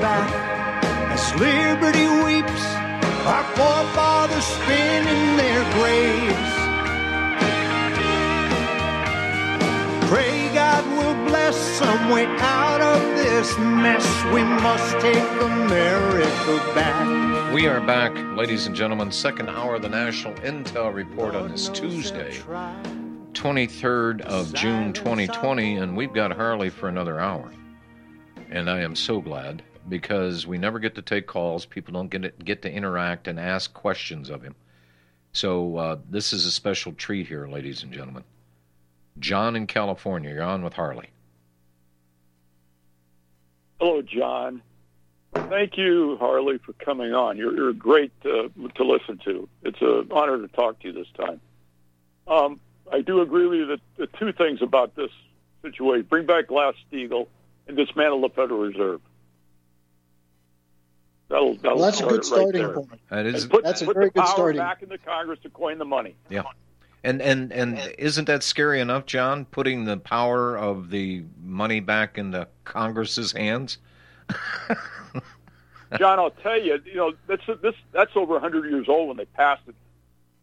back. As liberty weeps, our forefathers spin in their graves. Pray God will bless some way out of this mess. We must take America back. We are back, ladies and gentlemen. Second hour of the National Intel Report on this Tuesday, 23rd of June 2020, and we've got Harley for another hour. And I am so glad, because we never get to take calls. People don't get to interact and ask questions of him. So this is a special treat here, ladies and gentlemen. John in California, you're on with Harley. Hello, John. Thank you, Harley, for coming on. You're great to listen to. It's an honor to talk to you this time. I do agree with you that the two things about this situation: bring back Glass-Steagall and dismantle the Federal Reserve. That'll well, that's a good starting point. That is, that's a very good starting point. Put the power back in the Congress to coin the money. Yeah, and isn't that scary enough, John? Putting the power of the money back in the Congress's hands. John, I'll tell you, that's over 100 years old when they passed it.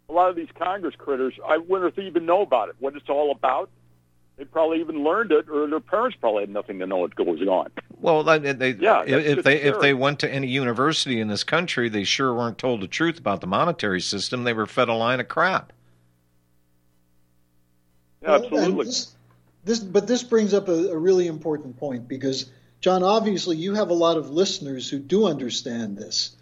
A lot of these Congress critters, I wonder if they even know about it, what it's all about. They probably even learned it, or their parents probably had nothing to know what goes on. Well, if they went to any university in this country, they sure weren't told the truth about the monetary system. They were fed a line of crap. Yeah, absolutely. This brings up a really important point, because, John, obviously you have a lot of listeners who do understand this.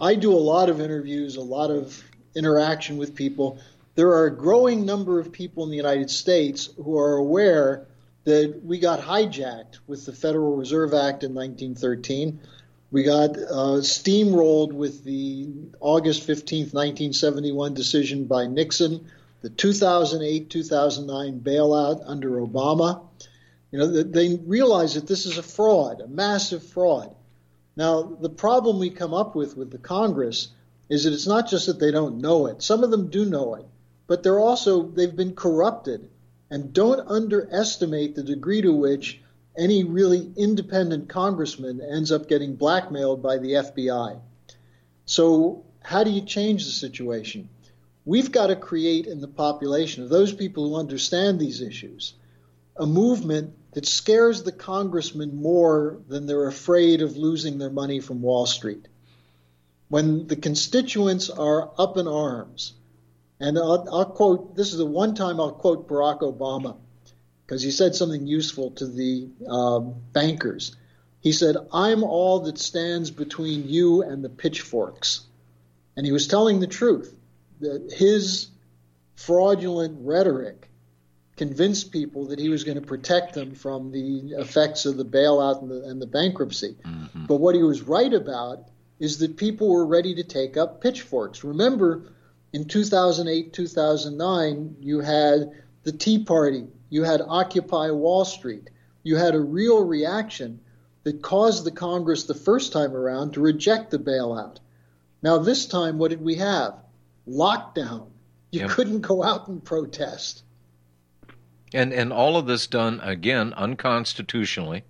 I do a lot of interviews, a lot of interaction with people. There are a growing number of people in the United States who are aware that we got hijacked with the Federal Reserve Act in 1913. We got steamrolled with the August 15, 1971 decision by Nixon, the 2008-2009 bailout under Obama. They realize that this is a fraud, a massive fraud. Now, the problem we come up with the Congress is that it's not just that they don't know it. Some of them do know it. But they've been corrupted, and don't underestimate the degree to which any really independent congressman ends up getting blackmailed by the FBI. So how do you change the situation? We've got to create in the population of those people who understand these issues a movement that scares the congressman more than they're afraid of losing their money from Wall Street. When the constituents are up in arms, and I'll quote, this is the one time I'll quote Barack Obama, because he said something useful to the bankers. He said, "I'm all that stands between you and the pitchforks." And he was telling the truth. That his fraudulent rhetoric convinced people that he was going to protect them from the effects of the bailout and the bankruptcy. Mm-hmm. But what he was right about is that people were ready to take up pitchforks. Remember, in 2008, 2009, you had the Tea Party. You had Occupy Wall Street. You had a real reaction that caused the Congress the first time around to reject the bailout. Now, this time, what did we have? Lockdown. You couldn't go out and protest. And all of this done, again, unconstitutionally.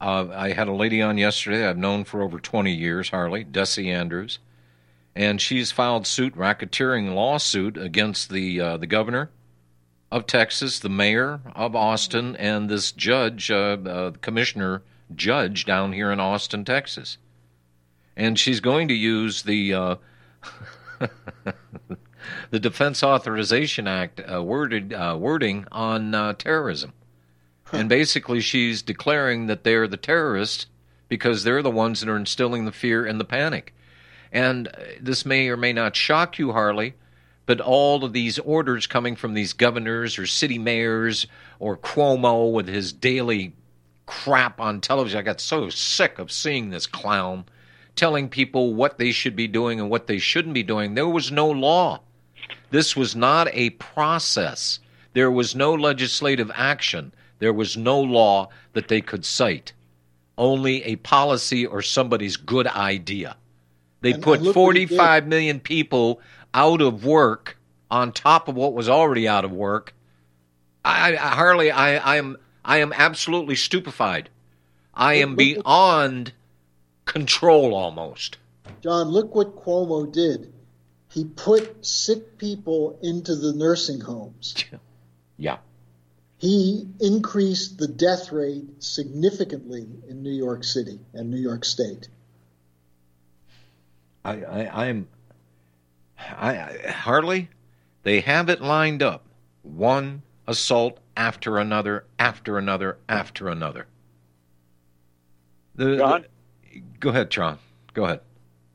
I had a lady on yesterday I've known for over 20 years, Harley, Dessie Andrews. And she's filed suit, racketeering lawsuit, against the governor of Texas, the mayor of Austin, and this judge, commissioner judge down here in Austin, Texas. And she's going to use the the Defense Authorization Act wording on terrorism. And basically she's declaring that they're the terrorists because they're the ones that are instilling the fear and the panic. And this may or may not shock you, Harley, but all of these orders coming from these governors or city mayors or Cuomo with his daily crap on television. I got so sick of seeing this clown telling people what they should be doing and what they shouldn't be doing. There was no law. This was not a process. There was no legislative action. There was no law that they could cite, only a policy or somebody's good idea. They put 45 million people out of work on top of what was already out of work. Harley, I am absolutely stupefied. I am beyond control almost. John, look what Cuomo did. He put sick people into the nursing homes. Yeah. He increased the death rate significantly in New York City and New York State. Harley, they have it lined up. One assault after another, after another, after another. Go ahead, John. Go ahead.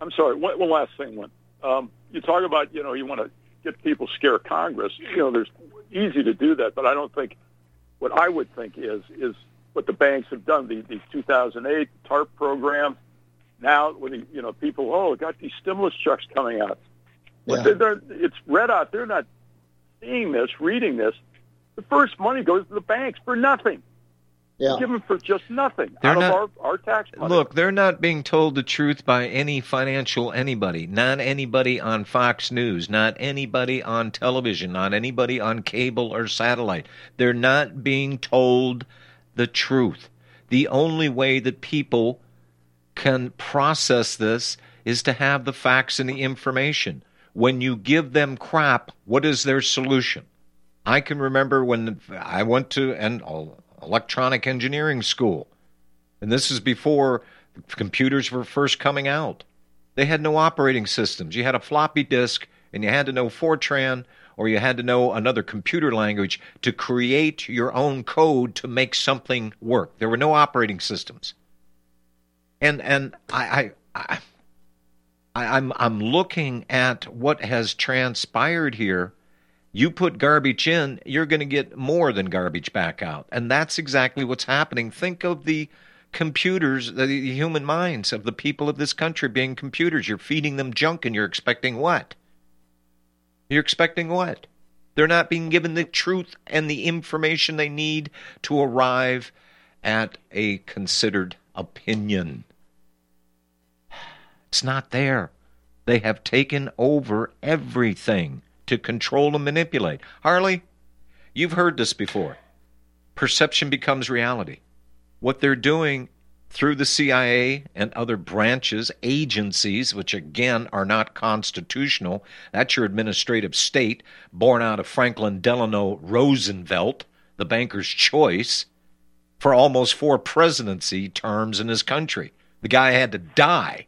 I'm sorry. One last thing. You talk about, you want to get people scare Congress. There's easy to do that, but I don't think. What I would think is what the banks have done, the 2008 TARP program. Now, when people, got these stimulus checks coming out. Yeah. It's read out. They're not seeing this, reading this. The first money goes to the banks for nothing. Yeah. Give them for just nothing out of our tax money. Look, they're not being told the truth by any financial anybody. Not anybody on Fox News. Not anybody on television. Not anybody on cable or satellite. They're not being told the truth. The only way that people can process this is to have the facts and the information. When you give them crap, what is their solution? I can remember when I went to an electronic engineering school, and this is before computers were first coming out. They had no operating systems. You had a floppy disk, and you had to know Fortran, or you had to know another computer language to create your own code to make something work. There were no operating systems. And I'm looking at what has transpired here. You put garbage in, you're going to get more than garbage back out. And that's exactly what's happening. Think of the computers, the human minds of the people of this country being computers. You're feeding them junk and you're expecting what? You're expecting what? They're not being given the truth and the information they need to arrive at a considered opinion. It's not there. They have taken over everything to control and manipulate. Harley, you've heard this before. Perception becomes reality. What they're doing through the CIA and other branches, agencies, which again are not constitutional, that's your administrative state, born out of Franklin Delano Roosevelt, the banker's choice, for almost 4 presidency terms in this country. The guy had to die.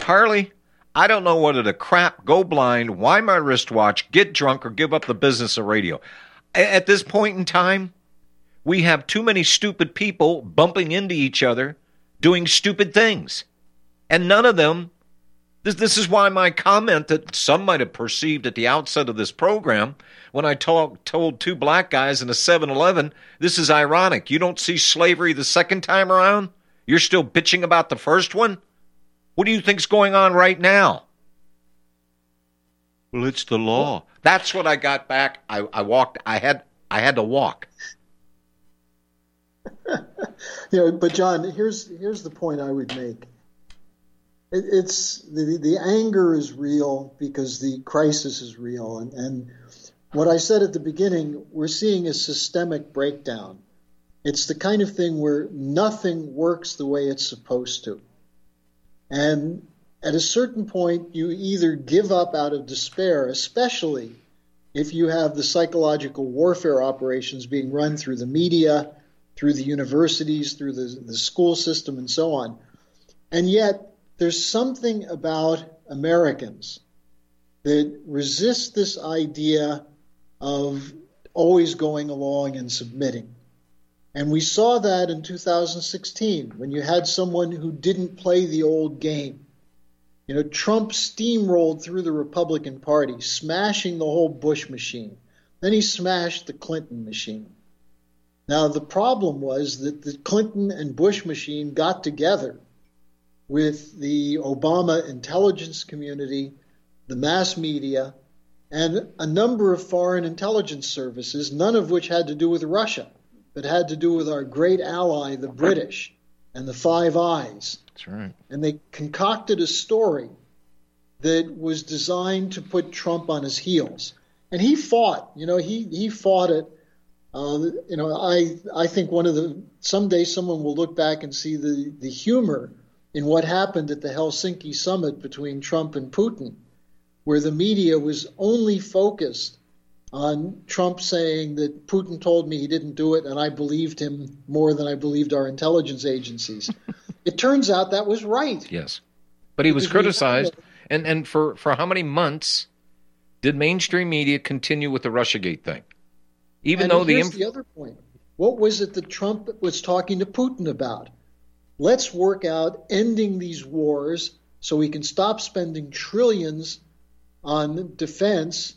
Harley, I don't know whether to crap, go blind, why my wristwatch, get drunk, or give up the business of radio. At this point in time, we have too many stupid people bumping into each other, doing stupid things. And none of them, this is why my comment that some might have perceived at the outset of this program, when I told 2 black guys in a 7-Eleven, this is ironic. You don't see slavery the second time around? You're still bitching about the first one? What do you think's going on right now? Well, it's the law. That's what I got back. I walked. I had to walk. But John, here's the point I would make. It's the anger is real because the crisis is real, and what I said at the beginning, we're seeing a systemic breakdown. It's the kind of thing where nothing works the way it's supposed to. And at a certain point, you either give up out of despair, especially if you have the psychological warfare operations being run through the media, through the universities, through the school system, and so on. And yet there's something about Americans that resist this idea of always going along and submitting. And we saw that in 2016 when you had someone who didn't play the old game. You know, Trump steamrolled through the Republican Party, smashing the whole Bush machine. Then he smashed the Clinton machine. Now, the problem was that the Clinton and Bush machine got together with the Obama intelligence community, the mass media, and a number of foreign intelligence services, none of which had to do with Russia, but had to do with our great ally, the British, and the Five Eyes. That's right. And they concocted a story that was designed to put Trump on his heels. And he fought. You know, he fought it. You know, I think one of the someday someone will look back and see the humor in what happened at the Helsinki summit between Trump and Putin, where the media was only focused on Trump saying that Putin told me he didn't do it, and I believed him more than I believed our intelligence agencies. It turns out that was right. Yes. But he was criticized. And for how many months did mainstream media continue with the Russiagate thing? Even though here's the other point. What was it that Trump was talking to Putin about? Let's work out ending these wars so we can stop spending trillions on defense,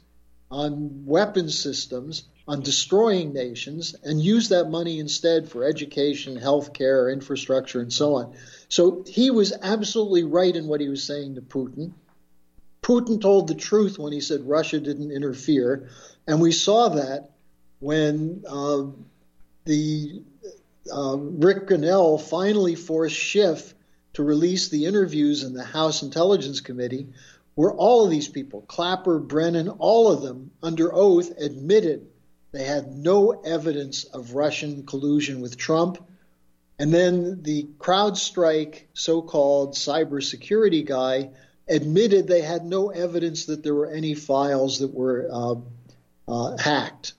on weapons systems, on destroying nations, and use that money instead for education, healthcare, infrastructure, and so on. So he was absolutely right in what he was saying to Putin. Putin told the truth when he said Russia didn't interfere, and we saw that when Rick Grinnell finally forced Schiff to release the interviews in the House Intelligence Committee, where all of these people, Clapper, Brennan, all of them, under oath, admitted they had no evidence of Russian collusion with Trump. And then the CrowdStrike so-called cybersecurity guy admitted they had no evidence that there were any files that were hacked.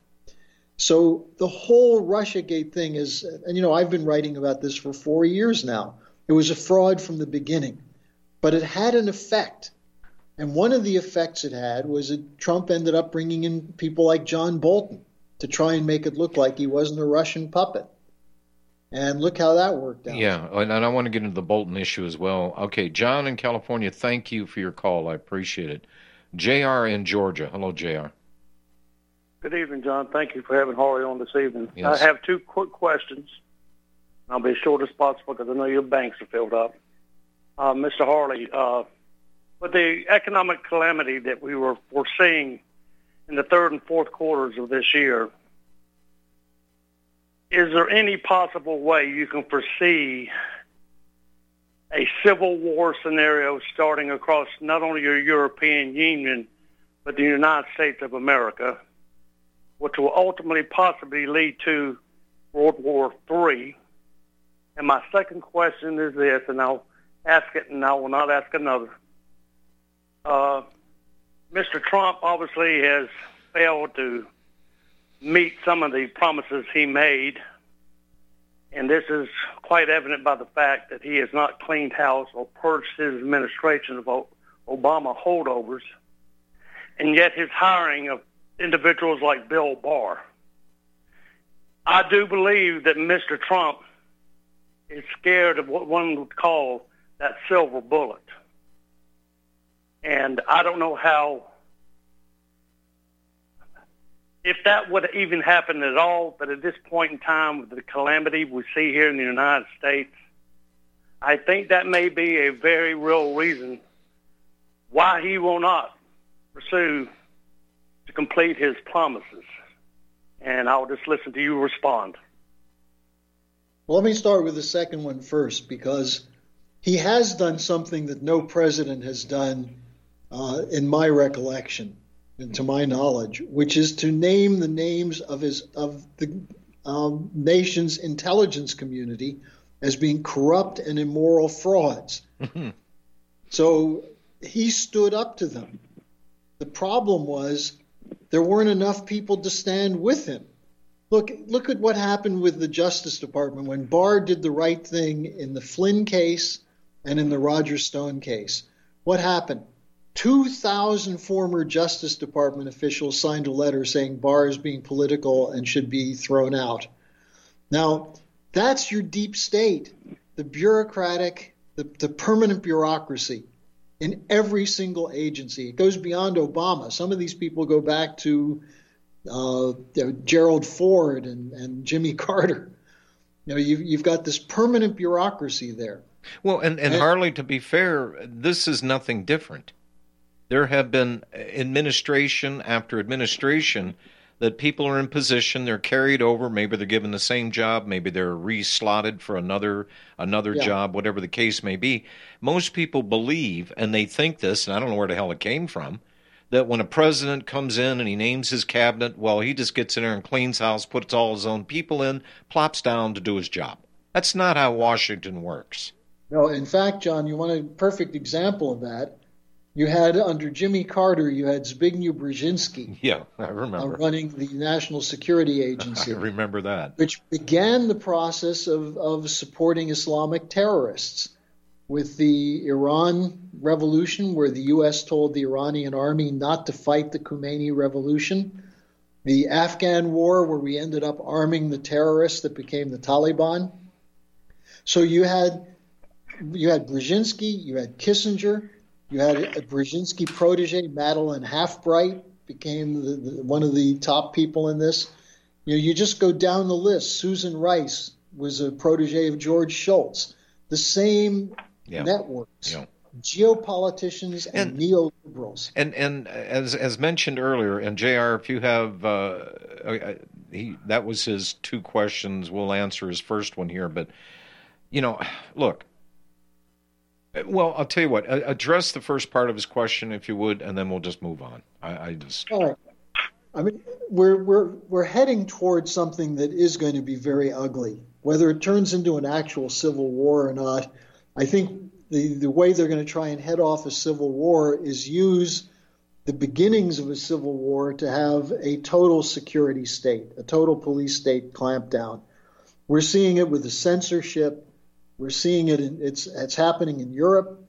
So the whole Russiagate thing is, and you know, I've been writing about this for 4 years now. It was a fraud from the beginning, but it had an effect. And one of the effects it had was that Trump ended up bringing in people like John Bolton to try and make it look like he wasn't a Russian puppet. And look how that worked out. Yeah, and I want to get into the Bolton issue as well. Okay, John in California, thank you for your call. I appreciate it. JR in Georgia. Hello, JR. Good evening, John. Thank you for having Harley on this evening. Yes. I have two quick questions. I'll be as short as possible because I know your banks are filled up. Mr. Harley, but the economic calamity that we were foreseeing in the third and fourth quarters of this year, is there any possible way you can foresee a civil war scenario starting across not only your European Union, but the United States of America, which will ultimately possibly lead to World War III? And my second question is this, and I'll ask it and I will not ask another. Mr. Trump obviously has failed to meet some of the promises he made, and this is quite evident by the fact that he has not cleaned house or purged his administration of Obama holdovers, and yet his hiring of individuals like Bill Barr. I do believe that Mr. Trump is scared of what one would call that silver bullet. And I don't know how, if that would even happen at all, but at this point in time, with the calamity we see here in the United States, I think that may be a very real reason why he will not pursue to complete his promises. And I'll just listen to you respond. Well, let me start with the second one first, because he has done something that no president has done in my recollection and to my knowledge, which is to name the names of the nation's intelligence community as being corrupt and immoral frauds. So he stood up to them. The problem was There weren't enough people to stand with him. Look at what happened with the Justice Department when Barr did the right thing in the Flynn case and in the Roger Stone case. What happened? 2,000 former Justice Department officials signed a letter saying Barr is being political and should be thrown out. Now, that's your deep state, the bureaucratic, the permanent bureaucracy in every single agency. It goes beyond Obama. Some of these people go back to Gerald Ford and Jimmy Carter. You've got this permanent bureaucracy there. Well, and Harley, to be fair, this is nothing different. There have been administration after administration that people are in position, they're carried over, maybe they're given the same job, maybe they're re-slotted for another job, whatever the case may be. Most people believe, and they think this, and I don't know where the hell it came from, that when a president comes in and he names his cabinet, well, he just gets in there and cleans house, puts all his own people in, plops down to do his job. That's not how Washington works. No, in fact, John, you want a perfect example of that. You had, under Jimmy Carter, you had Zbigniew Brzezinski. Yeah, I remember. Running the National Security Agency. I remember that. Which began the process of supporting Islamic terrorists. With the Iran Revolution, where the U.S. told the Iranian army not to fight the Khomeini Revolution, the Afghan War, where we ended up arming the terrorists that became the Taliban. So you had Brzezinski, you had Kissinger, you had a Brzezinski protege, Madeleine Halfbright, became one of the top people in this. You just go down the list. Susan Rice was a protege of George Shultz. The same networks, geopoliticians and neoliberals. And as mentioned earlier, and JR, if you have, that was his two questions. We'll answer his first one here. But, look, well, I'll tell you what, address the first part of his question, if you would, and then we'll just move on. All right. I mean, we're heading towards something that is going to be very ugly. Whether it turns into an actual civil war or not, I think the way they're going to try and head off a civil war is use the beginnings of a civil war to have a total security state, a total police state clamped down. We're seeing it with the censorship. We're seeing it. It's happening in Europe.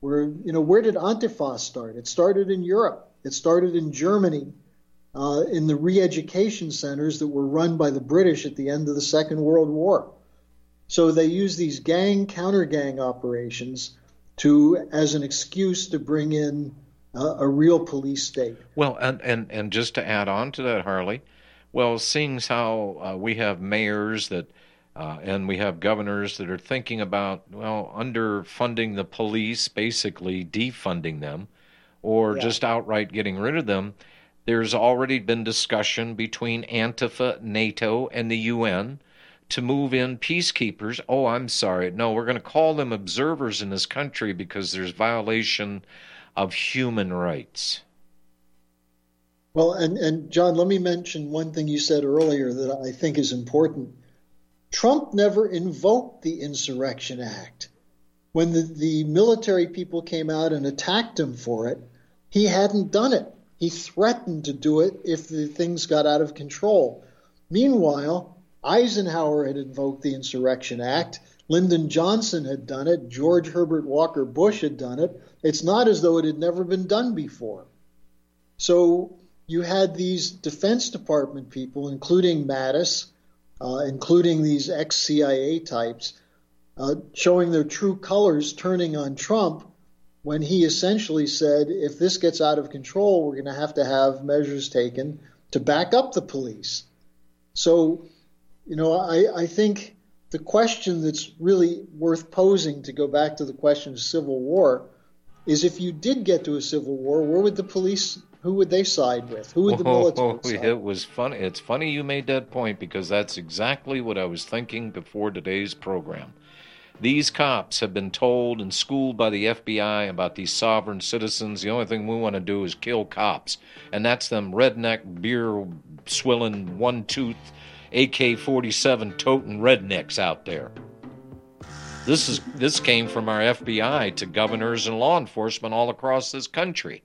Where did Antifa start? It started in Europe. It started in Germany. In the re-education centers that were run by the British at the end of the Second World War. So they used these counter-gang operations as an excuse to bring in a real police state. Well, and just to add on to that, Harley, well, seeing how we have mayors that and we have governors that are thinking about, well, underfunding the police, basically defunding them, or just outright getting rid of them, there's already been discussion between Antifa, NATO, and the UN to move in peacekeepers. Oh, I'm sorry. No, we're going to call them observers in this country because there's violation of human rights. Well, and John, let me mention one thing you said earlier that I think is important. Trump never invoked the Insurrection Act. When the military people came out and attacked him for it, he hadn't done it. He threatened to do it if the things got out of control. Meanwhile, Eisenhower had invoked the Insurrection Act. Lyndon Johnson had done it. George Herbert Walker Bush had done it. It's not as though it had never been done before. So you had these Defense Department people, including Mattis, including these ex-CIA types, showing their true colors, turning on Trump, when he essentially said, if this gets out of control, we're going to have measures taken to back up the police. So, I think the question that's really worth posing, to go back to the question of civil war, is if you did get to a civil war, where would the police, who would they side with? Who would the military side with? It was funny. It's funny you made that point, because that's exactly what I was thinking before today's program. These cops have been told and schooled by the FBI about these sovereign citizens. The only thing we want to do is kill cops. And that's them redneck, beer-swilling, one-tooth, AK-47 toting rednecks out there. This came from our FBI to governors and law enforcement all across this country.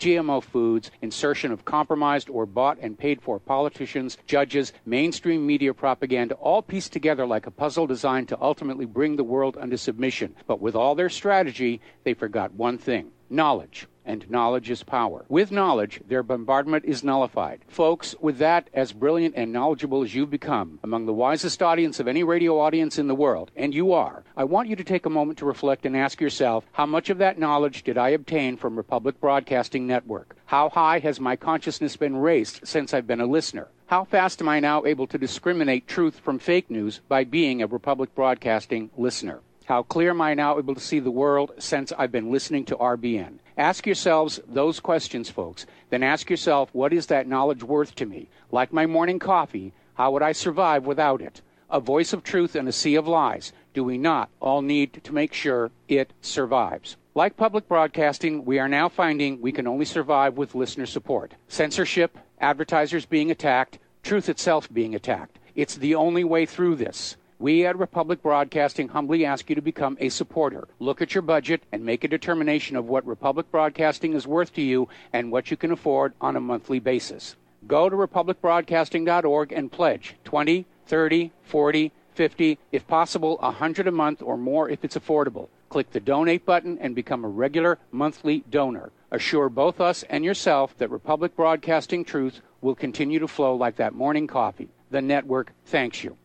GMO foods, insertion of compromised or bought and paid for politicians, judges, mainstream media propaganda, all pieced together like a puzzle designed to ultimately bring the world under submission. But with all their strategy, they forgot one thing: knowledge. And knowledge is power. With knowledge, their bombardment is nullified. Folks, with that, as brilliant and knowledgeable as you've become, among the wisest audience of any radio audience in the world, and you are, I want you to take a moment to reflect and ask yourself, how much of that knowledge did I obtain from Republic Broadcasting Network? How high has my consciousness been raised since I've been a listener? How fast am I now able to discriminate truth from fake news by being a Republic Broadcasting listener? How clear am I now able to see the world since I've been listening to RBN? Ask yourselves those questions, folks. Then ask yourself, what is that knowledge worth to me? Like my morning coffee, how would I survive without it? A voice of truth in a sea of lies. Do we not all need to make sure it survives? Like public broadcasting, we are now finding we can only survive with listener support. Censorship, advertisers being attacked, truth itself being attacked. It's the only way through this. We at Republic Broadcasting humbly ask you to become a supporter. Look at your budget and make a determination of what Republic Broadcasting is worth to you and what you can afford on a monthly basis. Go to republicbroadcasting.org and pledge $20, $30, $40, $50, if possible $100 a month or more if it's affordable. Click the donate button and become a regular monthly donor. Assure both us and yourself that Republic Broadcasting truth will continue to flow like that morning coffee. The network thanks you.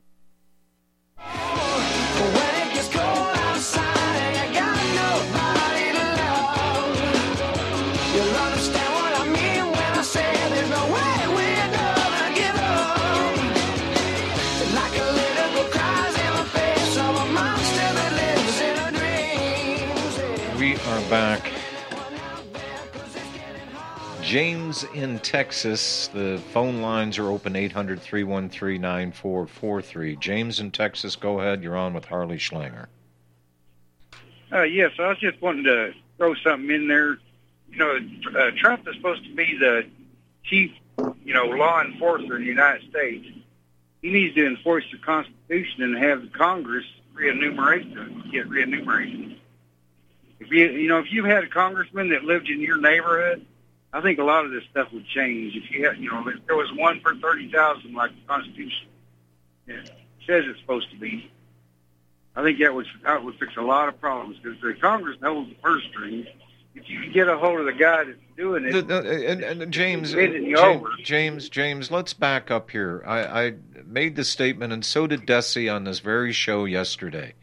We are back. James in Texas, the phone lines are open, 800-313-9443. James in Texas, go ahead. You're on with Harley Schlanger. Yes, I was just wanting to throw something in there. You know, Trump is supposed to be the chief, law enforcer in the United States. He needs to enforce the Constitution and have the Congress get remuneration. If you had a congressman that lived in your neighborhood, I think a lot of this stuff would change if you had, if there was one per 30,000 like the Constitution says it's supposed to be. I think that would fix a lot of problems because the Congress holds the purse strings. If you can get a hold of the guy that's doing it, James, let's back up here. I made the statement, and so did Dessie on this very show yesterday.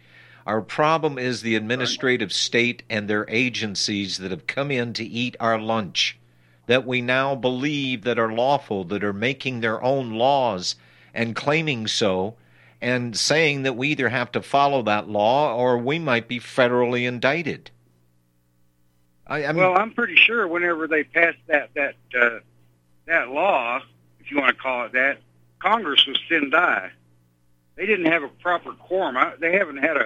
Our problem is the administrative state and their agencies that have come in to eat our lunch, that we now believe that are lawful, that are making their own laws and claiming so, and saying that we either have to follow that law or we might be federally indicted. I'm pretty sure whenever they passed that law, if you want to call it that, Congress was sine die. They didn't have a proper quorum. They haven't had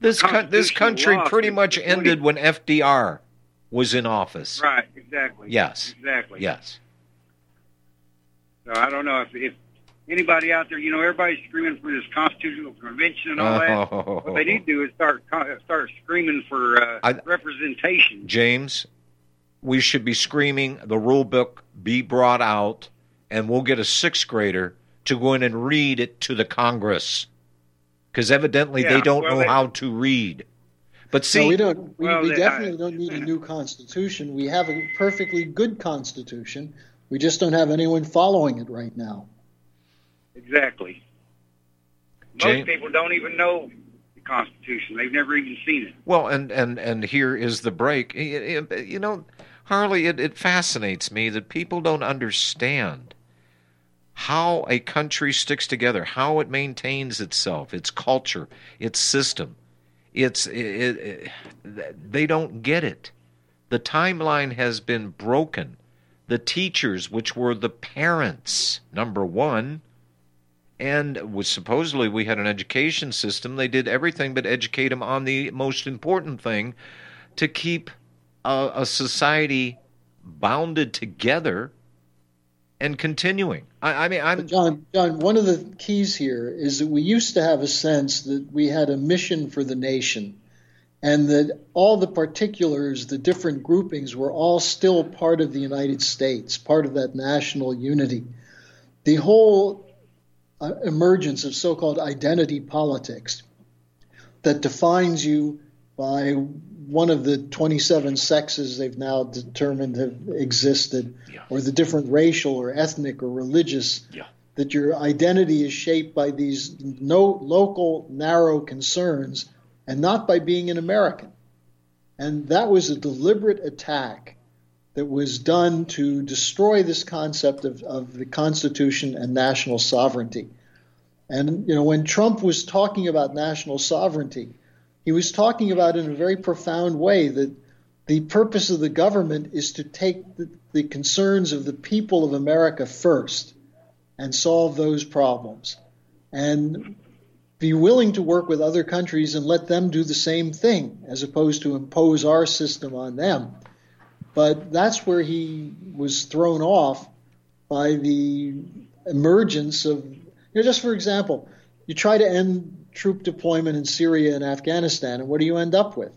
This country pretty much ended when FDR was in office. Right, exactly. Yes. So I don't know if anybody out there, you know, everybody's screaming for this constitutional convention and all that. What they need to do is start screaming for representation. James, we should be screaming the rule book be brought out, and we'll get a sixth grader to go in and read it to the Congress, because evidently they don't know how to read. But see, no, we don't. We definitely don't need a new constitution. We have a perfectly good constitution. We just don't have anyone following it right now. Exactly. Most people don't even know the Constitution. They've never even seen it. Well, and here is the break. You know, Harley, it fascinates me that people don't understand how a country sticks together, how it maintains itself, its culture, its system. They don't get it. The timeline has been broken. The teachers, which were the parents, number one, and was supposedly we had an education system. They did everything but educate them on the most important thing to keep a society bounded together and continuing. John, one of the keys here is that we used to have a sense that we had a mission for the nation and that all the particulars, the different groupings were all still part of the United States, part of that national unity. The whole emergence of so-called identity politics that defines you by one of the 27 sexes they've now determined have existed, or the different racial or ethnic or religious, that your identity is shaped by these local, narrow concerns and not by being an American. And that was a deliberate attack that was done to destroy this concept of the Constitution and national sovereignty. And, you know, when Trump was talking about national sovereignty, he was talking about in a very profound way that the purpose of the government is to take the concerns of the people of America first and solve those problems and be willing to work with other countries and let them do the same thing as opposed to impose our system on them. But that's where he was thrown off by the emergence of, you know, just for example, you try to end troop deployment in Syria and Afghanistan, and what do you end up with?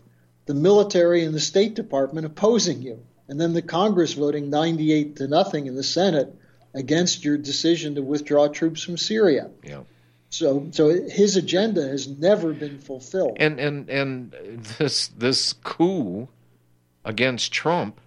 The military and the State Department opposing you, and then the Congress voting 98-0 in the Senate against your decision to withdraw troops from Syria. Yeah. So his agenda has never been fulfilled. And this coup against Trump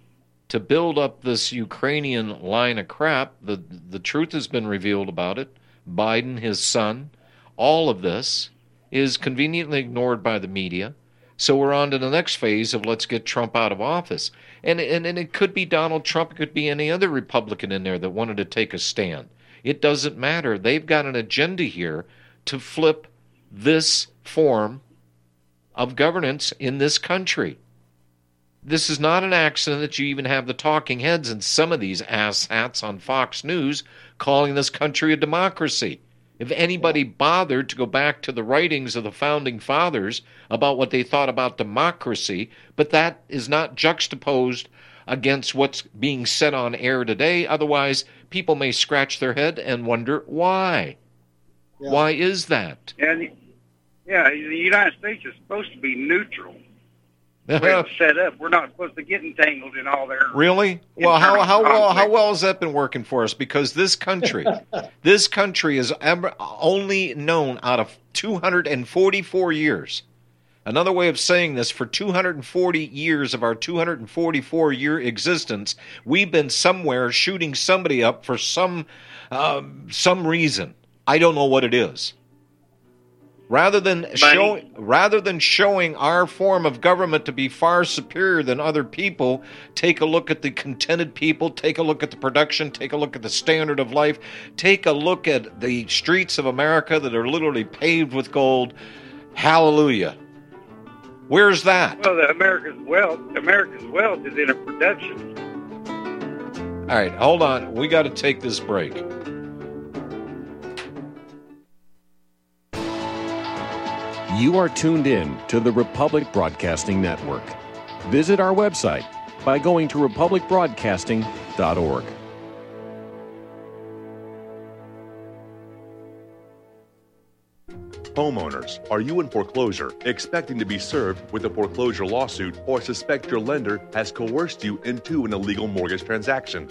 to build up this Ukrainian line of crap. The truth has been revealed about it. Biden, his son, all of this is conveniently ignored by the media. So we're on to the next phase of let's get Trump out of office. And it could be Donald Trump. It could be any other Republican in there that wanted to take a stand. It doesn't matter. They've got an agenda here to flip this form of governance in this country. This is not an accident that you even have the talking heads and some of these asshats on Fox News calling this country a democracy. If anybody bothered to go back to the writings of the founding fathers about what they thought about democracy, but that is not juxtaposed against what's being said on air today. Otherwise, people may scratch their head and wonder why. Yeah. Why is that? And the United States is supposed to be neutral. Set up. We're not supposed to get entangled in all their. Really? Well, how well has that been working for us? Because this country is only known out of 244 years. Another way of saying this: for 240 years of our 244-year existence, we've been somewhere shooting somebody up for some reason. I don't know what it is. Rather than showing our form of government to be far superior than other people, take a look at the contented people, take a look at the production, take a look at the standard of life, take a look at the streets of America that are literally paved with gold. Hallelujah. Where's that? Well, America's wealth is in a production. All right, hold on. We got to take this break. You are tuned in to the Republic Broadcasting Network. Visit our website by going to republicbroadcasting.org. Homeowners, are you in foreclosure, expecting to be served with a foreclosure lawsuit, or suspect your lender has coerced you into an illegal mortgage transaction?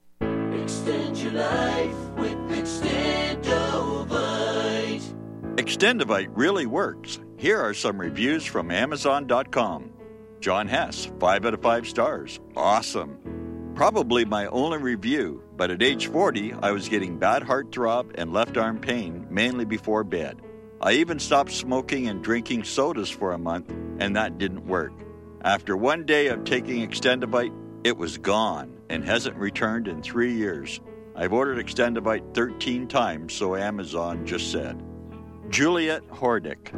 Extend your life with Extendovite. Extendovite really works. Here are some reviews from Amazon.com. John Hess, 5 out of 5 stars. Awesome. Probably my only review, but at age 40, I was getting bad heart throb and left arm pain, mainly before bed. I even stopped smoking and drinking sodas for a month, and that didn't work. After one day of taking Extendovite, it was gone and hasn't returned in 3 years. I've ordered Extendovite 13 times, so Amazon just said. Juliet Hordick.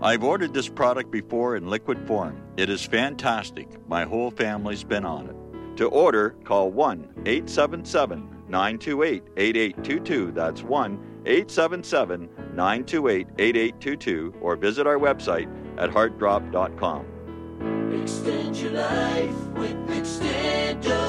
I've ordered this product before in liquid form. It is fantastic. My whole family's been on it. To order, call 1-877-928-8822. That's 1-877-928-8822, or visit our website at heartdrop.com. Extend your life with Extendovite.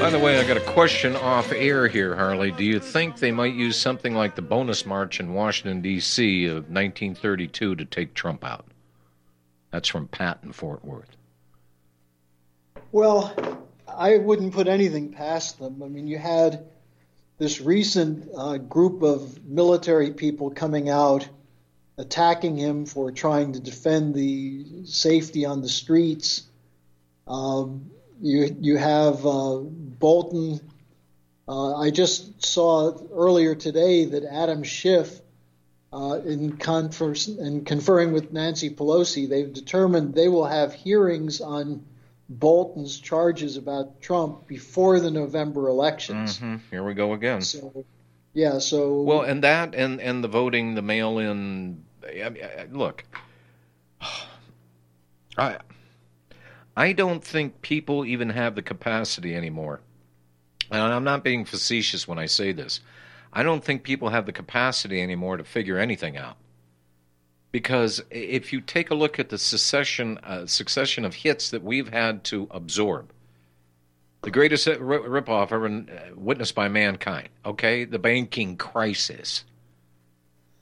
By the way, I got a question off air here, Harley. Do you think they might use something like the Bonus March in Washington, D.C. of 1932 to take Trump out? That's from Pat in Fort Worth. Well, I wouldn't put anything past them. I mean, you had this recent group of military people coming out attacking him for trying to defend the safety on the streets. You have Bolton. I just saw earlier today that Adam Schiff, in conferring with Nancy Pelosi, they've determined they will have hearings on Bolton's charges about Trump before the November elections. Mm-hmm. Here we go again. Well, and that and the voting, the mail-in. I mean, look, I don't think people even have the capacity anymore. And I'm not being facetious when I say this. I don't think people have the capacity anymore to figure anything out. Because if you take a look at the succession of hits that we've had to absorb, the greatest ripoff ever witnessed by mankind, okay? The banking crisis.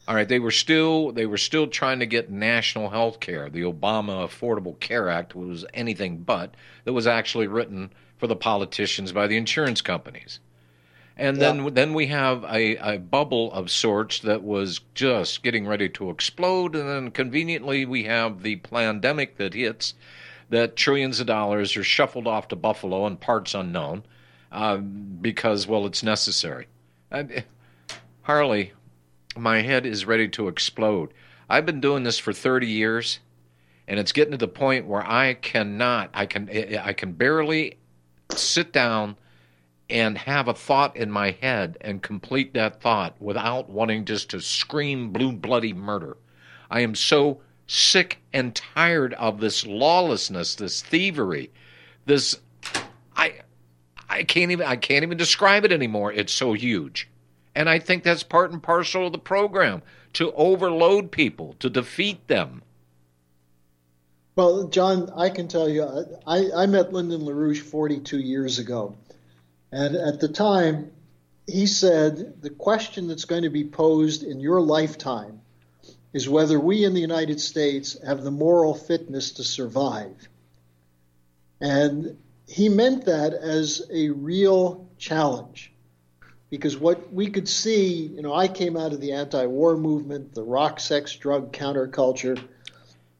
All right, they were still trying to get national health care. The Obama Affordable Care Act was anything but. That was actually written for the politicians by the insurance companies. And then we have a bubble of sorts that was just getting ready to explode, and then conveniently we have the pandemic that hits that trillions of dollars are shuffled off to Buffalo and parts unknown because, well, it's necessary. Harley, my head is ready to explode. I've been doing this for 30 years, and it's getting to the point where I can barely sit down and have a thought in my head and complete that thought without wanting just to scream blue bloody murder. I am so sick and tired of this lawlessness, this thievery, this I can't even describe it anymore. It's so huge. And I think that's part and parcel of the program, to overload people, to defeat them. Well, John, I can tell you, I met Lyndon LaRouche 42 years ago. And at the time, he said, the question that's going to be posed in your lifetime is whether we in the United States have the moral fitness to survive. And he meant that as a real challenge. Because what we could see, you know, I came out of the anti-war movement, the rock, sex, drug counterculture.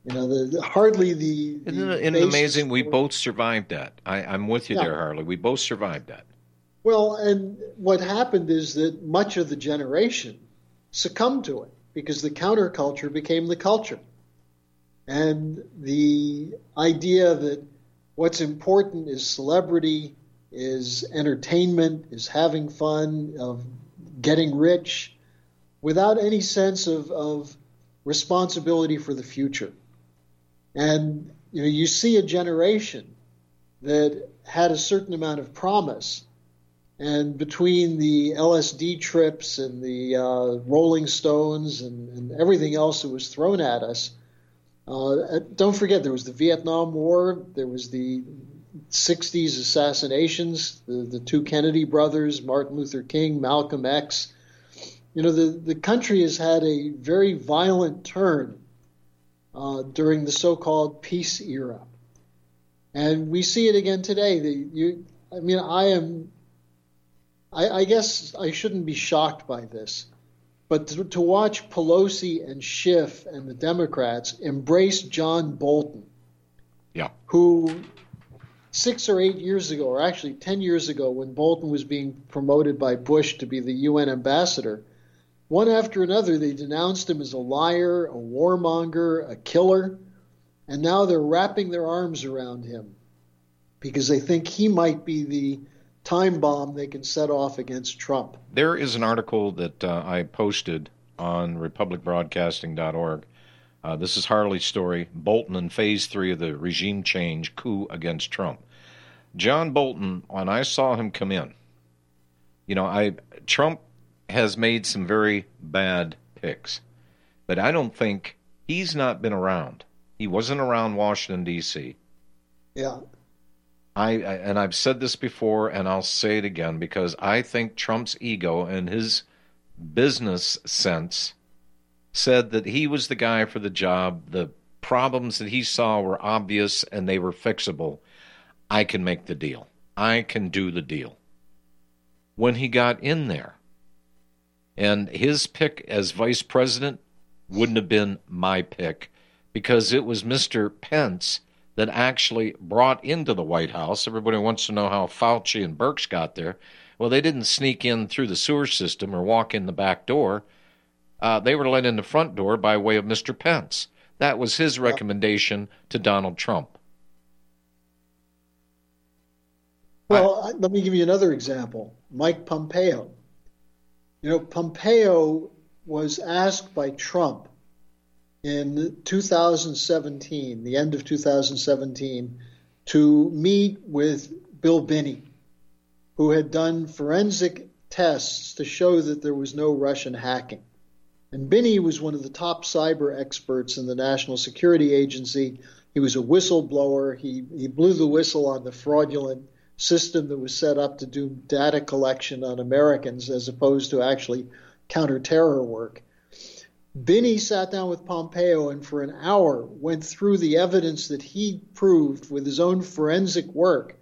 You know, isn't it amazing? We both survived that. I'm with you there, Harley. We both survived that. Well, and what happened is that much of the generation succumbed to it because the counterculture became the culture. And the idea that what's important is celebrity, is entertainment, is having fun, of getting rich, without any sense of responsibility for the future. And you know, you see a generation that had a certain amount of promise, and between the LSD trips and the Rolling Stones and everything else that was thrown at us, don't forget there was the Vietnam War, there was the 60s assassinations, the two Kennedy brothers, Martin Luther King, Malcolm X. You know, the country has had a very violent turn during the so-called peace era. And we see it again today. I guess I shouldn't be shocked by this, but to watch Pelosi and Schiff and the Democrats embrace John Bolton, who 6 or 8 years ago, or actually 10 years ago, when Bolton was being promoted by Bush to be the UN ambassador, one after another, they denounced him as a liar, a warmonger, a killer, and now they're wrapping their arms around him because they think he might be the time bomb they can set off against Trump. There is an article that I posted on republicbroadcasting.org. This is Harley's story, Bolton and Phase 3 of the regime change coup against Trump. John Bolton, when I saw him come in, you know, Trump has made some very bad picks, but I don't think he's not been around. He wasn't around Washington, D.C. Yeah. And I've said this before, and I'll say it again, because I think Trump's ego and his business sense said that he was the guy for the job. The problems that he saw were obvious and they were fixable. I can make the deal. I can do the deal. When he got in there, and his pick as vice president wouldn't have been my pick, because it was Mr. Pence that actually brought into the White House. Everybody wants to know how Fauci and Birx got there. Well, they didn't sneak in through the sewer system or walk in the back door. They were let in the front door by way of Mr. Pence. That was his recommendation to Donald Trump. Well, let me give you another example. Mike Pompeo. You know, Pompeo was asked by Trump in 2017, the end of 2017, to meet with Bill Binney, who had done forensic tests to show that there was no Russian hacking. And Binney was one of the top cyber experts in the National Security Agency. He was a whistleblower. He blew the whistle on the fraudulent system that was set up to do data collection on Americans as opposed to actually counterterror work. Binney sat down with Pompeo and for an hour went through the evidence that he proved with his own forensic work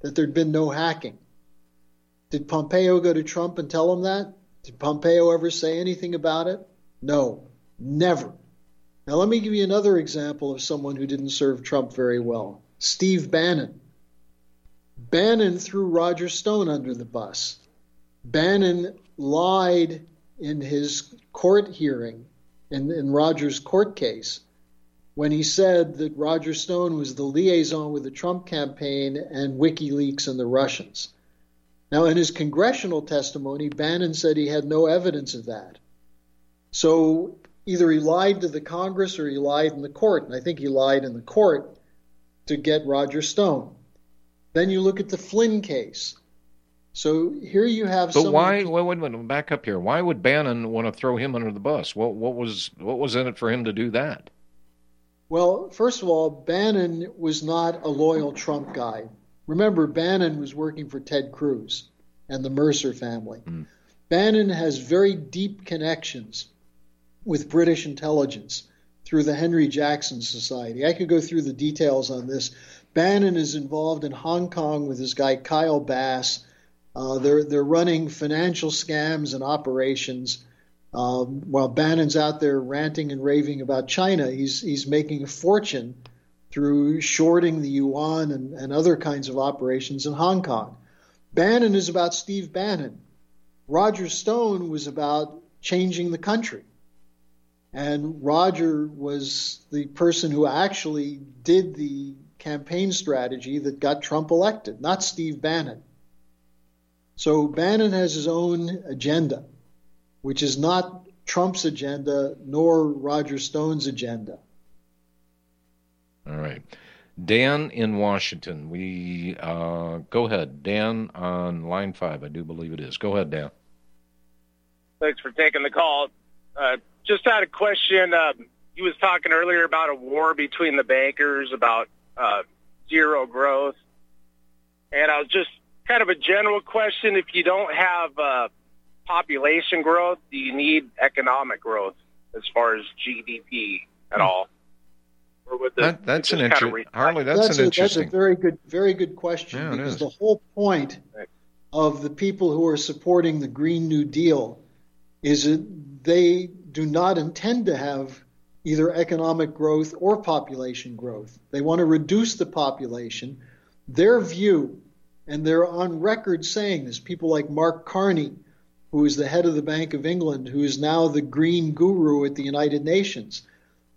that there'd been no hacking. Did Pompeo go to Trump and tell him that? Did Pompeo ever say anything about it? No, never. Now let me give you another example of someone who didn't serve Trump very well. Steve Bannon. Bannon threw Roger Stone under the bus. Bannon lied in his court hearing, in Roger's court case, when he said that Roger Stone was the liaison with the Trump campaign and WikiLeaks and the Russians. Now, in his congressional testimony, Bannon said he had no evidence of that. So either he lied to the Congress or he lied in the court, and I think he lied in the court to get Roger Stone. Then you look at the Flynn case. So here you have some... But why... Wait a minute. Back up here. Why would Bannon want to throw him under the bus? What was in it for him to do that? Well, first of all, Bannon was not a loyal Trump guy. Remember, Bannon was working for Ted Cruz and the Mercer family. Mm. Bannon has very deep connections with British intelligence through the Henry Jackson Society. I could go through the details on this. Bannon is involved in Hong Kong with this guy Kyle Bass. They're running financial scams and operations. While Bannon's out there ranting and raving about China, he's making a fortune through shorting the yuan and other kinds of operations in Hong Kong. Bannon is about Steve Bannon. Roger Stone was about changing the country. And Roger was the person who actually did the campaign strategy that got Trump elected, not Steve Bannon. So Bannon has his own agenda, which is not Trump's agenda nor Roger Stone's agenda. All right. Dan in Washington. Go ahead, Dan, on line 5. I do believe it is. Go ahead, Dan. Thanks for taking the call. Just had a question. You was talking earlier about a war between the bankers, about zero growth. And I was just kind of a general question. If you don't have population growth, do you need economic growth as far as GDP at all? Or would the, that's an interesting, Harley. That's an interesting. That's a very good question. Yeah, because the whole point of the people who are supporting the Green New Deal is that they do not intend to have either economic growth or population growth. They want to reduce the population. Their view, and they're on record saying this, people like Mark Carney, who is the head of the Bank of England, who is now the green guru at the United Nations.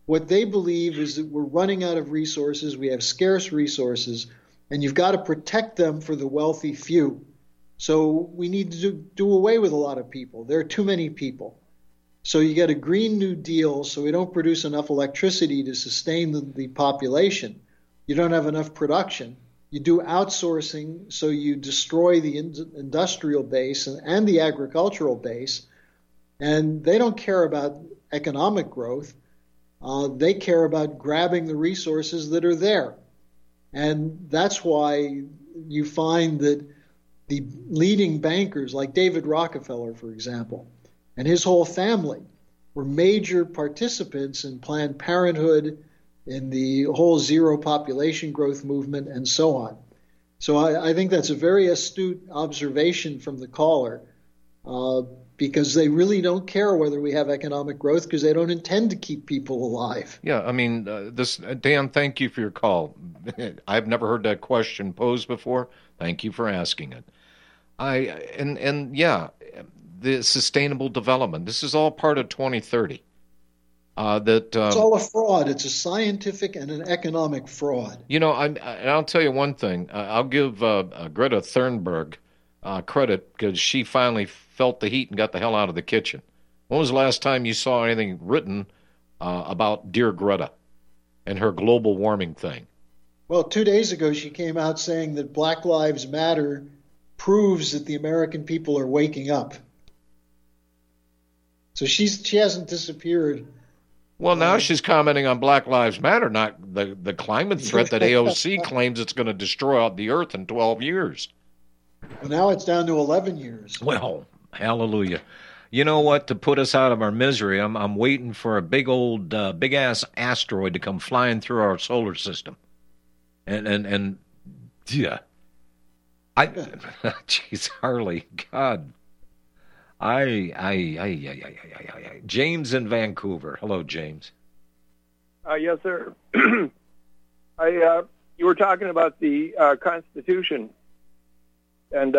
What they believe is that we're running out of resources, we have scarce resources, and you've got to protect them for the wealthy few. So we need to do away with a lot of people. There are too many people. So you get a Green New Deal, so we don't produce enough electricity to sustain the population. You don't have enough production. You do outsourcing, so you destroy the industrial base and the agricultural base, and they don't care about economic growth. They care about grabbing the resources that are there. And that's why you find that the leading bankers, like David Rockefeller, for example, and his whole family were major participants in Planned Parenthood, in the whole zero population growth movement, and so on. So I think that's a very astute observation from the caller, because they really don't care whether we have economic growth because they don't intend to keep people alive. Yeah, I mean, Dan, thank you for your call. I've never heard that question posed before. Thank you for asking it. The sustainable development. This is all part of 2030. It's all a fraud. It's a scientific and an economic fraud. You know, I'll tell you one thing. I'll give Greta Thunberg credit because she finally felt the heat and got the hell out of the kitchen. When was the last time you saw anything written about Dear Greta and her global warming thing? Well, 2 days ago she came out saying that Black Lives Matter proves that the American people are waking up. So she hasn't disappeared. Well, now she's commenting on Black Lives Matter, not the climate threat that AOC claims it's going to destroy the earth in 12 years. Well, now it's down to 11 years. Well, hallelujah. You know what? To put us out of our misery, I'm waiting for a big-ass asteroid to come flying through our solar system. And yeah. Jeez, Harley, God. James in Vancouver. Hello, James. Yes, sir. I You were talking about the Constitution, and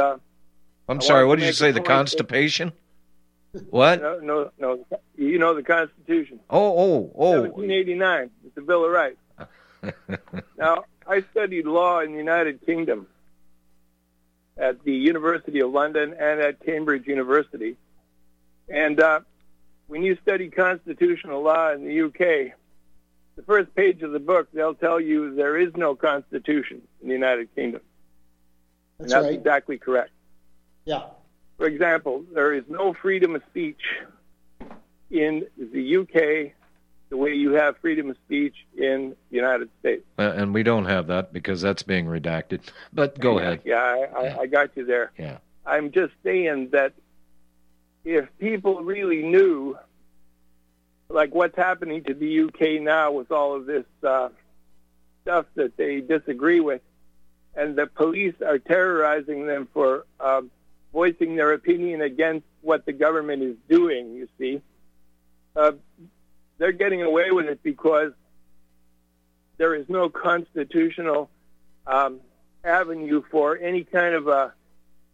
I'm sorry. What did you say? The constipation? What? No. You know the Constitution. Oh. 1789. It's the Bill of Rights. Now, I studied law in the United Kingdom at the University of London and at Cambridge University, and when you study constitutional law in the UK, the first page of the book, they'll tell you there is no constitution in the United Kingdom. That's right. Exactly correct. Yeah. For example, there is no freedom of speech in the UK the way you have freedom of speech in the United States. And we don't have that because that's being redacted. But go ahead. Yeah, I got you there. Yeah. I'm just saying that if people really knew, like what's happening to the UK now with all of this stuff that they disagree with, and the police are terrorizing them for voicing their opinion against what the government is doing, you see. They're getting away with it because there is no constitutional avenue for any kind of a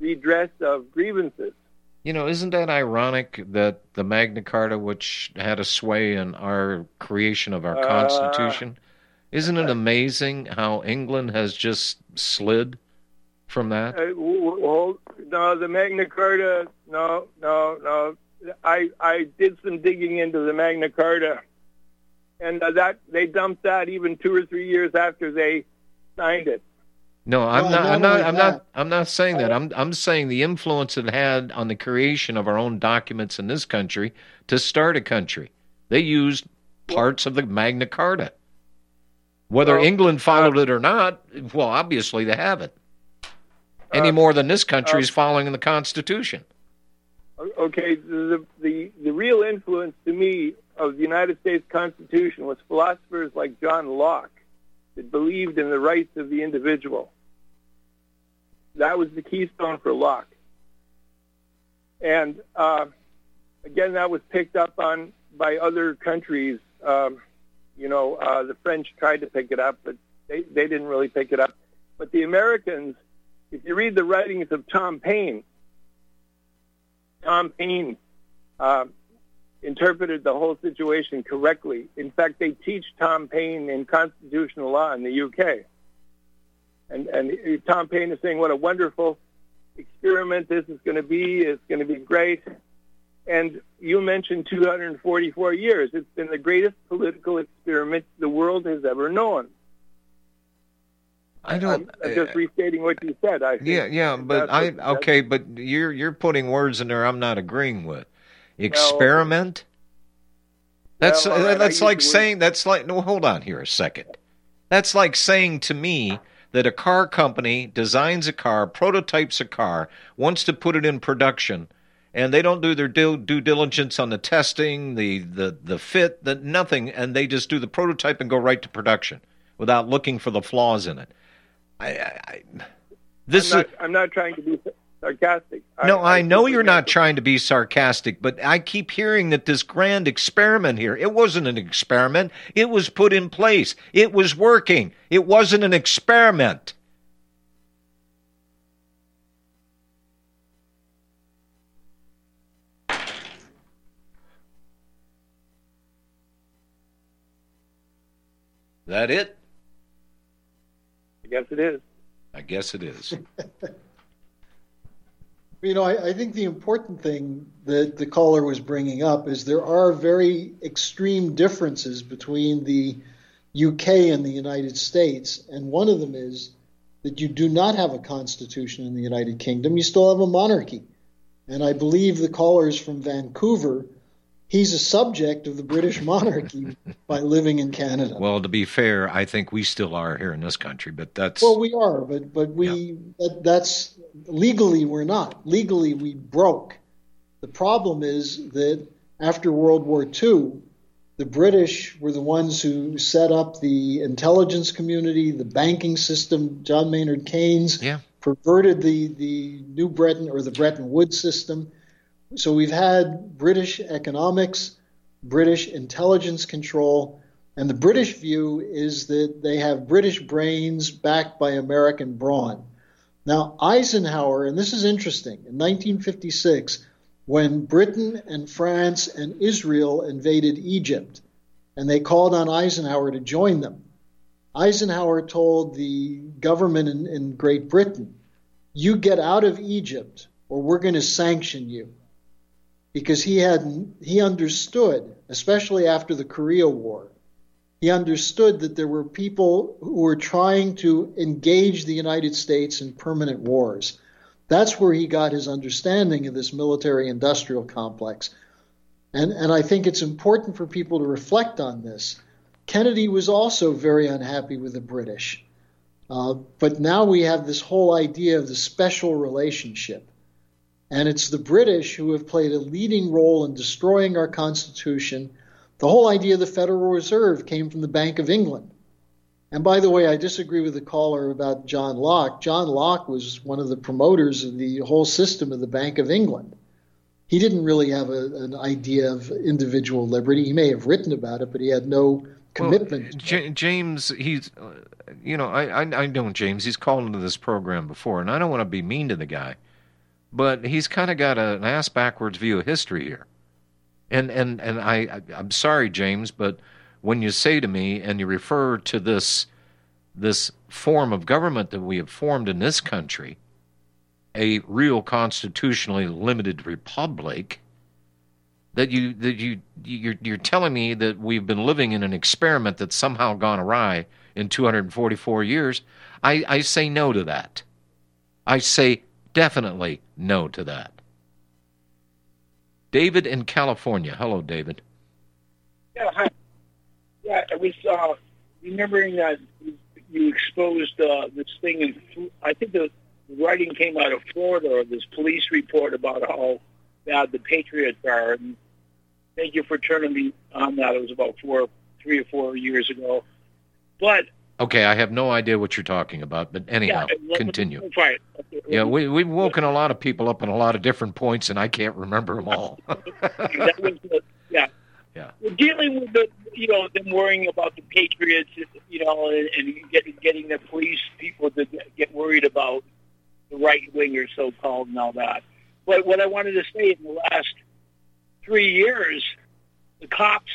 redress of grievances. You know, isn't that ironic that the Magna Carta, which had a sway in our creation of our Constitution, isn't it amazing how England has just slid from that? Well, no, the Magna Carta, no. I did some digging into the Magna Carta, and that they dumped that even 2 or 3 years after they signed it. No, I'm not saying that. I'm saying the influence it had on the creation of our own documents in this country to start a country. They used parts of the Magna Carta. Whether England followed it or not, well, obviously they haven't. Any more than this country is following the Constitution. Okay, the real influence to me of the United States Constitution was philosophers like John Locke, that believed in the rights of the individual. That was the keystone for Locke. And again, that was picked up on by other countries. The French tried to pick it up, but they didn't really pick it up. But the Americans, if you read the writings of Tom Paine interpreted the whole situation correctly. In fact, they teach Tom Paine in constitutional law in the UK. And Tom Paine is saying what a wonderful experiment this is going to be. It's going to be great. And you mentioned 244 years. It's been the greatest political experiment the world has ever known. I'm just restating what you said. But you're putting words in there I'm not agreeing with. Experiment? Hold on here a second. That's like saying to me that a car company designs a car, prototypes a car, wants to put it in production, and they don't do their due diligence on the testing, the fit, the nothing, and they just do the prototype and go right to production without looking for the flaws in it. I'm not trying to be sarcastic. I know you're not trying to be sarcastic, but I keep hearing that this grand experiment here, it wasn't an experiment. It was put in place. It was working. It wasn't an experiment. Is that it? I guess it is. You know, I think the important thing that the caller was bringing up is there are very extreme differences between the UK and the United States, and one of them is that you do not have a constitution in the United Kingdom. You still have a monarchy. And I believe the caller is from Vancouver. He's a subject of the British monarchy by living in Canada. Well, to be fair, I think we still are here in this country, but that's... Well, we are, but that's... Legally, we're not. Legally, we broke. The problem is that after World War II, the British were the ones who set up the intelligence community, the banking system. John Maynard Keynes perverted the New Bretton or the Bretton Woods system. So we've had British economics, British intelligence control, And the British view is that they have British brains backed by American brawn. Now, Eisenhower, and this is interesting, in 1956, when Britain and France and Israel invaded Egypt, and they called on Eisenhower to join them, Eisenhower told the government in Great Britain, you get out of Egypt or we're going to sanction you. Because he understood, especially after the Korea War, he understood that there were people who were trying to engage the United States in permanent wars. That's where he got his understanding of this military-industrial complex. And I think it's important for people to reflect on this. Kennedy was also very unhappy with the British. But now we have this whole idea of the special relationship. And it's the British who have played a leading role in destroying our Constitution. The whole idea of the Federal Reserve came from the Bank of England. And by the way, I disagree with the caller about John Locke. John Locke was one of the promoters of the whole system of the Bank of England. He didn't really have an idea of individual liberty. He may have written about it, but he had no commitment. Well, James, he's, I know James. He's called into this program before, and I don't want to be mean to the guy, but he's kind of got an ass-backwards view of history here. And I'm sorry, James, but when you say to me and you refer to this form of government that we have formed in this country, a real constitutionally limited republic, that you're telling me that we've been living in an experiment that's somehow gone awry in 244 years, I say no to that. I say definitely no to that. David in California. Hello, David. Yeah, hi. Yeah, I was remembering that you exposed this thing in, I think the writing came out of Florida, or this police report about how bad the Patriots are. And thank you for turning me on that. It was about 3 or 4 years ago. But okay, I have no idea what you're talking about, but anyhow, continue. Right. Yeah, we've woken a lot of people up on a lot of different points, and I can't remember them all. Yeah. We're dealing with them worrying about the Patriots, and getting the police people to get worried about the right wingers, so-called, and all that. But what I wanted to say, in the last 3 years, the cops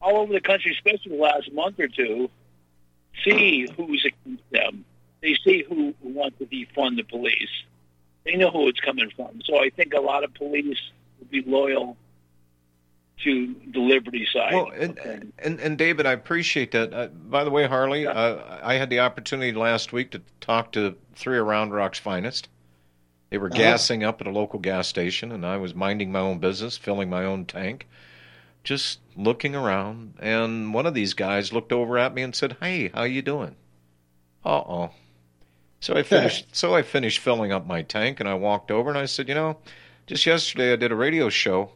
all over the country, especially the last month or two, see who's against them. They see who wants to defund the police. They know who it's coming from. So I think a lot of police will be loyal to the liberty side. Well, and David, I appreciate that. By the way, Harley, yeah. I had the opportunity last week to talk to 3 of Round Rock's finest. They were gassing up at a local gas station, and I was minding my own business, filling my own tank, just looking around, and one of these guys looked over at me and said, "Hey, how you doing?" Uh-oh. So I finished filling up my tank, and I walked over, and I said, just yesterday I did a radio show.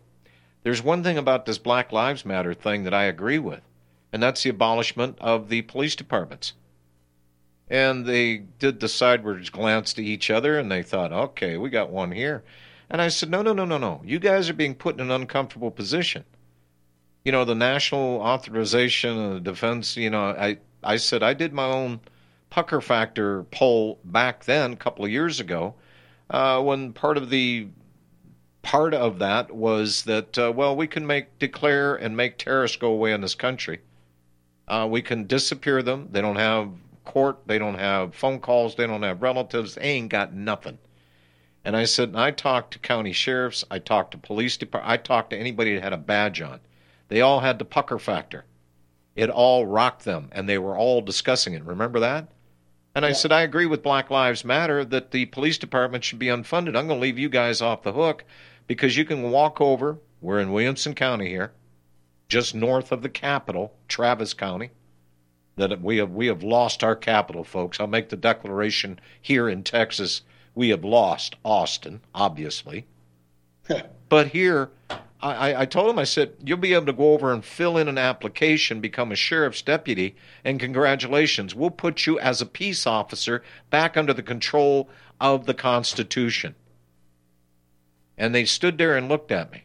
There's one thing about this Black Lives Matter thing that I agree with, and that's the abolishment of the police departments. And they did the sideways glance to each other, and they thought, okay, we got one here. And I said, no. You guys are being put in an uncomfortable position. The National Authorization and the Defense, I said I did my own pucker factor poll back then a couple of years ago when part of that was that, we can declare and make terrorists go away in this country. We can disappear them. They don't have court. They don't have phone calls. They don't have relatives. They ain't got nothing. And I said, I talked to county sheriffs. I talked to police department. I talked to anybody that had a badge on. They all had the pucker factor. It all rocked them, and they were all discussing it. Remember that? And I said, I agree with Black Lives Matter that the police department should be unfunded. I'm going to leave you guys off the hook because you can walk over. We're in Williamson County here, just north of the capital, Travis County, that we have lost our capital, folks. I'll make the declaration here in Texas. We have lost Austin, obviously. But here, I told him, I said, you'll be able to go over and fill in an application, become a sheriff's deputy, and congratulations, we'll put you as a peace officer back under the control of the Constitution. And they stood there and looked at me.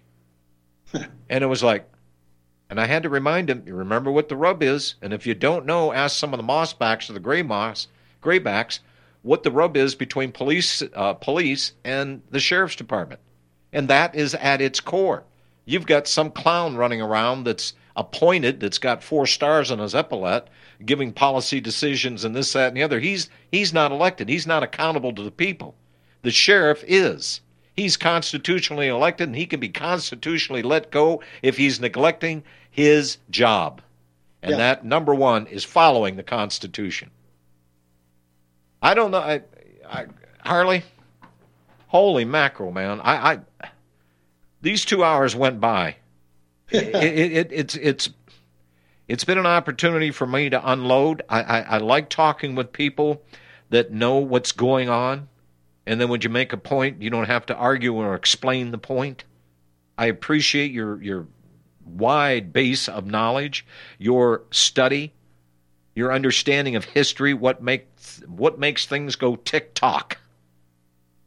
And it was like, And I had to remind him, you remember what the rub is, and if you don't know, ask some of the mossbacks or the graybacks what the rub is between police and the sheriff's department. And that is at its core. You've got some clown running around that's appointed, that's got 4 stars on his epaulet, giving policy decisions and this, that, and the other. He's not elected. He's not accountable to the people. The sheriff is. He's constitutionally elected, and he can be constitutionally let go if he's neglecting his job. And that, number one, is following the Constitution. I don't know. Harley, holy mackerel, man. These 2 hours went by. It's been an opportunity for me to unload. I like talking with people that know what's going on. And then when you make a point, you don't have to argue or explain the point. I appreciate your wide base of knowledge, your study, your understanding of history, what makes things go tick-tock.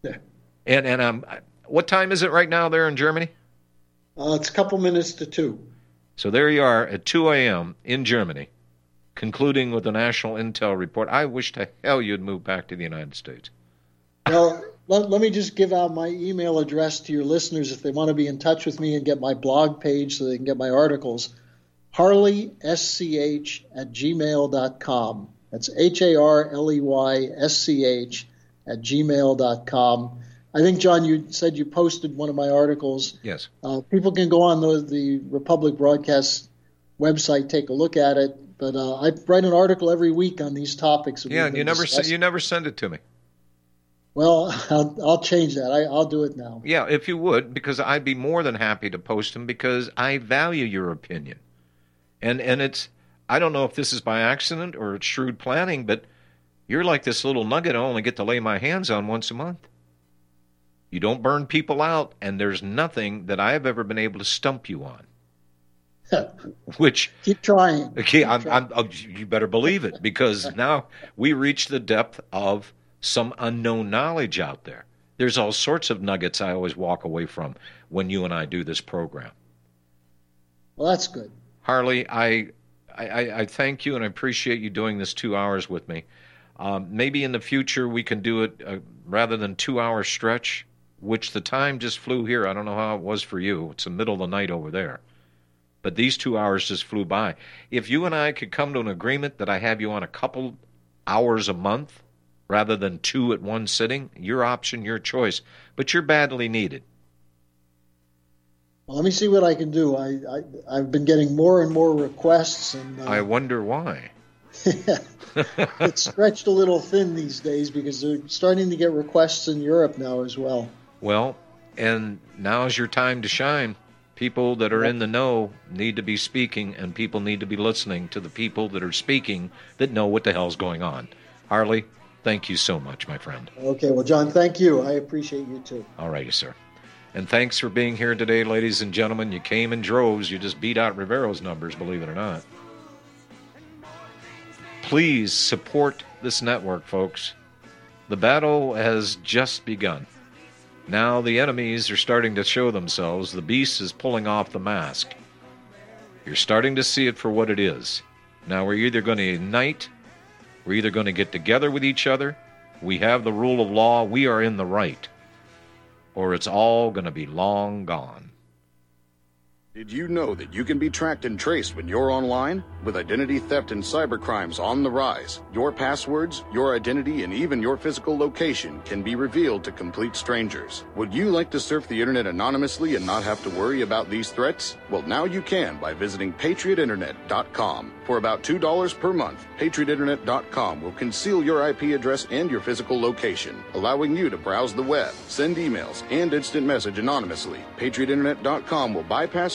Yeah. And what time is it right now there in Germany? It's a couple minutes to 2. So there you are at 2 a.m. in Germany, concluding with the National Intel Report. I wish to hell you'd move back to the United States. Well, let me just give out my email address to your listeners if they want to be in touch with me and get my blog page so they can get my articles. harleysch@gmail.com. That's harleysch@gmail.com. I think, John, you said you posted one of my articles. Yes. People can go on the Republic Broadcast website, take a look at it. But I write an article every week on these topics. Yeah, and you never send it to me. Well, I'll change that. I'll do it now. Yeah, if you would, because I'd be more than happy to post them because I value your opinion. And it's, I don't know if this is by accident or it's shrewd planning, but you're like this little nugget I only get to lay my hands on once a month. You don't burn people out, and there's nothing that I have ever been able to stump you on. Which keep trying. Okay, you better believe it, because now we reach the depth of some unknown knowledge out there. There's all sorts of nuggets I always walk away from when you and I do this program. Well, that's good. Harley, I thank you and I appreciate you doing this 2 hours with me. Maybe in the future we can do it rather than 2 hour stretch, which the time just flew here. I don't know how it was for you. It's the middle of the night over there. But these 2 hours just flew by. If you and I could come to an agreement that I have you on a couple hours a month, rather than 2 at one sitting, your option, your choice. But you're badly needed. Well, let me see what I can do. I've been getting more and more requests. And I wonder why. It's stretched a little thin these days because they're starting to get requests in Europe now as well. Well, and now's your time to shine. People that are in the know need to be speaking, and people need to be listening to the people that are speaking that know what the hell's going on. Harley, thank you so much, my friend. Okay, well, John, thank you. I appreciate you, too. All righty, sir. And thanks for being here today, ladies and gentlemen. You came in droves. You just beat out Rivero's numbers, believe it or not. Please support this network, folks. The battle has just begun. Now the enemies are starting to show themselves. The beast is pulling off the mask. You're starting to see it for what it is. Now we're either going to ignite. We're either going to get together with each other, we have the rule of law, we are in the right, or it's all going to be long gone. Did you know that you can be tracked and traced when you're online? With identity theft and cybercrimes on the rise, your passwords, your identity, and even your physical location can be revealed to complete strangers. Would you like to surf the internet anonymously and not have to worry about these threats? Well, now you can by visiting patriotinternet.com. For about $2 per month, patriotinternet.com will conceal your IP address and your physical location, allowing you to browse the web, send emails, and instant message anonymously. patriotinternet.com will bypass